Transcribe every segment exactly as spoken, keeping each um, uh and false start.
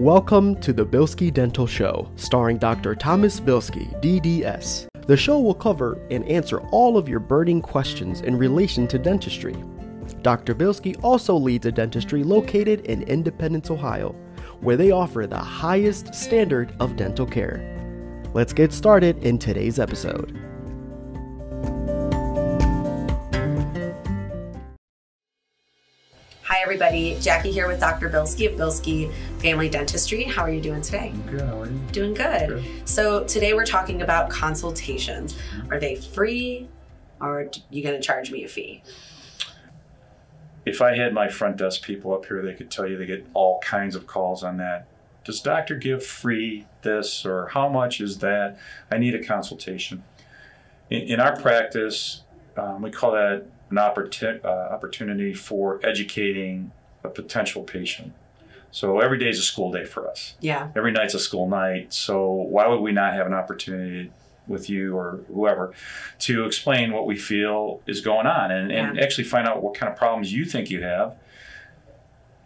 Welcome to the Bilski Dental Show, starring Doctor Thomas Bilski, D D S. The show will cover and answer all of your burning questions in relation to dentistry. Doctor Bilski also leads a dentistry located in Independence, Ohio, where they offer the highest standard of dental care. Let's get started in today's episode. Hi everybody, Jackie here with Doctor Bilski of Bilski Family Dentistry. How are you doing today? Good, how are you? Doing good. good. So today we're talking about consultations. Are they free, or are you gonna charge me a fee? If I had my front desk people up here, they could tell you they get all kinds of calls on that. Does doctor give free this, or how much is that? I need a consultation. In, in our practice, um, we call that an opportun- uh, opportunity for educating a potential patient. So every day is a school day for us. Yeah. Every night's a school night. So why would we not have an opportunity with you or whoever to explain what we feel is going on and, yeah. and actually find out what kind of problems you think you have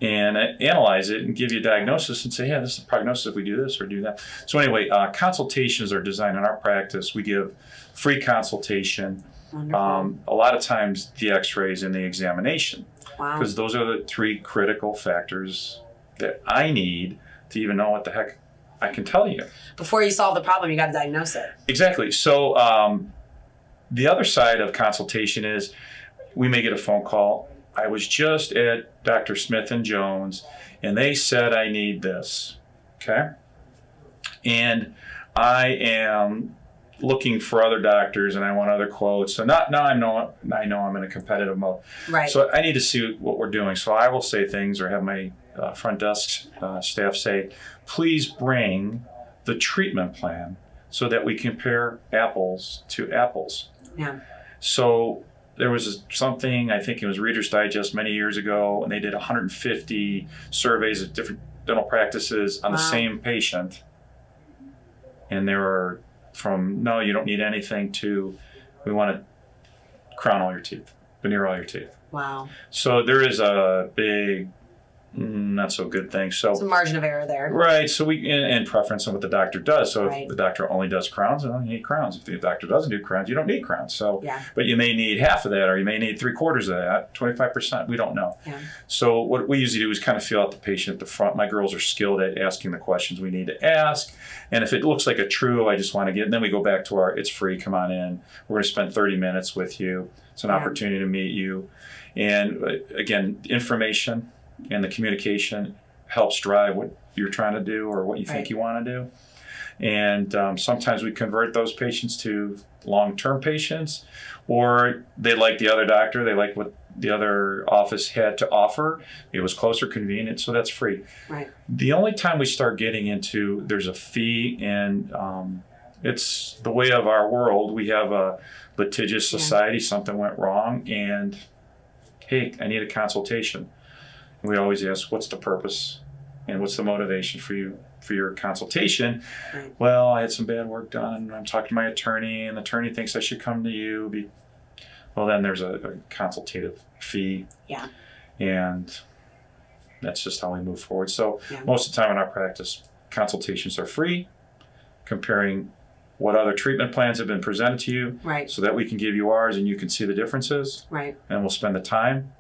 and uh, analyze it and give you a diagnosis and say, yeah, this is the prognosis if we do this or do that. So anyway, uh, consultations are designed in our practice. We give free consultation. Um, a lot of times the x-rays and the examination, because wow. those are the three critical factors that I need to even know what the heck I can tell you. Before you solve the problem, you got to diagnose it. Exactly. So um, the other side of consultation is we may get a phone call. I was just at Doctor Smith and Jones and they said I need this. Okay. And I am looking for other doctors and I want other quotes. So not, now I know, I know I'm in a competitive mode. Right. So I need to see what we're doing. So I will say things or have my uh, front desk uh, staff say, please bring the treatment plan so that we compare apples to apples. Yeah. So there was something, I think it was Reader's Digest many years ago, and they did one hundred fifty surveys of different dental practices on wow. the same patient. And there were from, no, you don't need anything, to, we want to crown all your teeth, veneer all your teeth. Wow. So there is a big, not so good thing. So it's a margin of error there. Right. So we, and, and preference on what the doctor does. So right. if the doctor only does crowns, I don't need crowns. If the doctor doesn't do crowns, you don't need crowns. So, yeah. but you may need half of that, or you may need three quarters of that, twenty-five percent. We don't know. Yeah. So what we usually do is kind of feel out the patient at the front. My girls are skilled at asking the questions we need to ask. And if it looks like a true, I just want to get, and then we go back to our, it's free, come on in. We're going to spend thirty minutes with you. It's an yeah. opportunity to meet you. And again, information and the communication helps drive what you're trying to do or what you think right. you want to do. And um, sometimes we convert those patients to long-term patients, or they like the other doctor, they like what the other office had to offer. It was closer, convenient, so that's free. Right. The only time we start getting into there's a fee, and um, it's the way of our world. We have a litigious yeah. society, something went wrong, and hey, I need a consultation. We always ask, what's the purpose and what's the motivation for you for your consultation? Right. Well, I had some bad work done and I'm talking to my attorney and the attorney thinks I should come to you. Be, well, then there's a, a consultative fee. Yeah. And that's just how we move forward. So yeah. most of the time in our practice, consultations are free, comparing what other treatment plans have been presented to you right. so that we can give you ours and you can see the differences. Right. And we'll spend the time.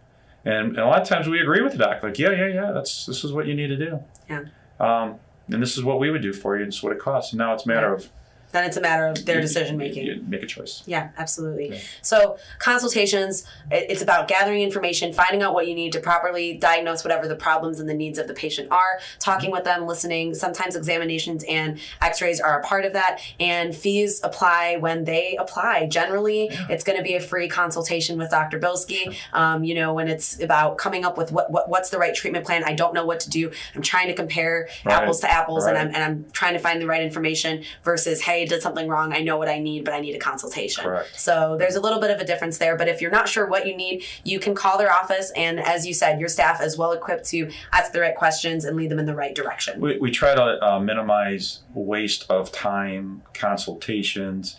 And a lot of times we agree with the doc, like, yeah, yeah, yeah, that's this is what you need to do. Yeah. Um, and this is what we would do for you, and this is what it costs. And now it's a matter yeah. of... Then it's a matter of their decision-making. Make a choice. Yeah, absolutely. Yeah. So consultations, it's about gathering information, finding out what you need to properly diagnose whatever the problems and the needs of the patient are, talking mm-hmm. with them, listening. Sometimes examinations and x-rays are a part of that. And fees apply when they apply. Generally, yeah. it's going to be a free consultation with Doctor Bilski. Sure. Um, you know, when it's about coming up with what, what what's the right treatment plan, I don't know what to do. I'm trying to compare right. apples to apples, right. and I'm and I'm trying to find the right information versus, hey, did something wrong, I know what I need, but I need a consultation. Correct. So there's a little bit of a difference there, but if you're not sure what you need, you can call their office, and as you said, your staff is well equipped to ask the right questions and lead them in the right direction. We, we try to uh, minimize waste of time, consultations,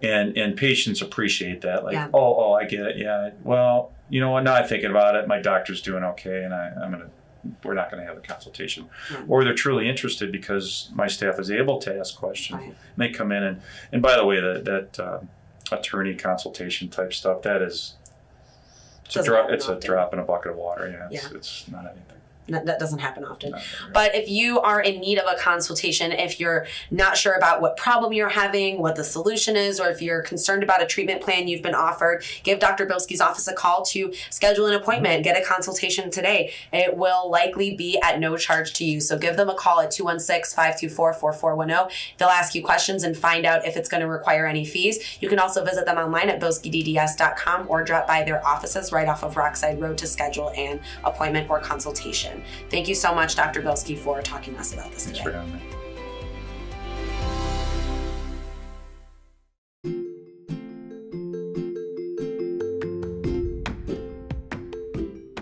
and and patients appreciate that. Like, yeah. oh, oh, I get it, yeah. Well, you know what, now I'm thinking about it, my doctor's doing okay, and I, I'm going to we're not going to have a consultation. Mm-hmm. Or they're truly interested because my staff is able to ask questions. Right. And they come in, and, and by the way, that, that uh, attorney consultation type stuff, that is, it's, a drop, it's a drop in a bucket of water. Yeah, it's, yeah. it's not anything. That doesn't happen often. But if you are in need of a consultation, if you're not sure about what problem you're having, what the solution is, or if you're concerned about a treatment plan you've been offered, give Doctor Bilski's office a call to schedule an appointment, get a consultation today. It will likely be at no charge to you. So give them a call at two one six, five two four, four four one zero. They'll ask you questions and find out if it's going to require any fees. You can also visit them online at Bilski D D S dot com or drop by their offices right off of Rockside Road to schedule an appointment or consultation. Thank you so much, Doctor Bilski, for talking to us about this Thanks today. For having me.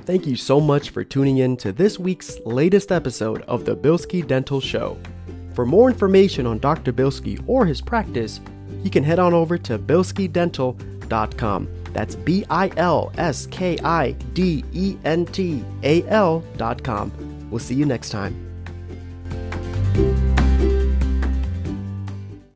Thank you so much for tuning in to this week's latest episode of the Bilski Dental Show. For more information on Doctor Bilski or his practice, you can head on over to Bilski Dental dot com. That's B I L S K I D E N T A L dot com. We'll see you next time.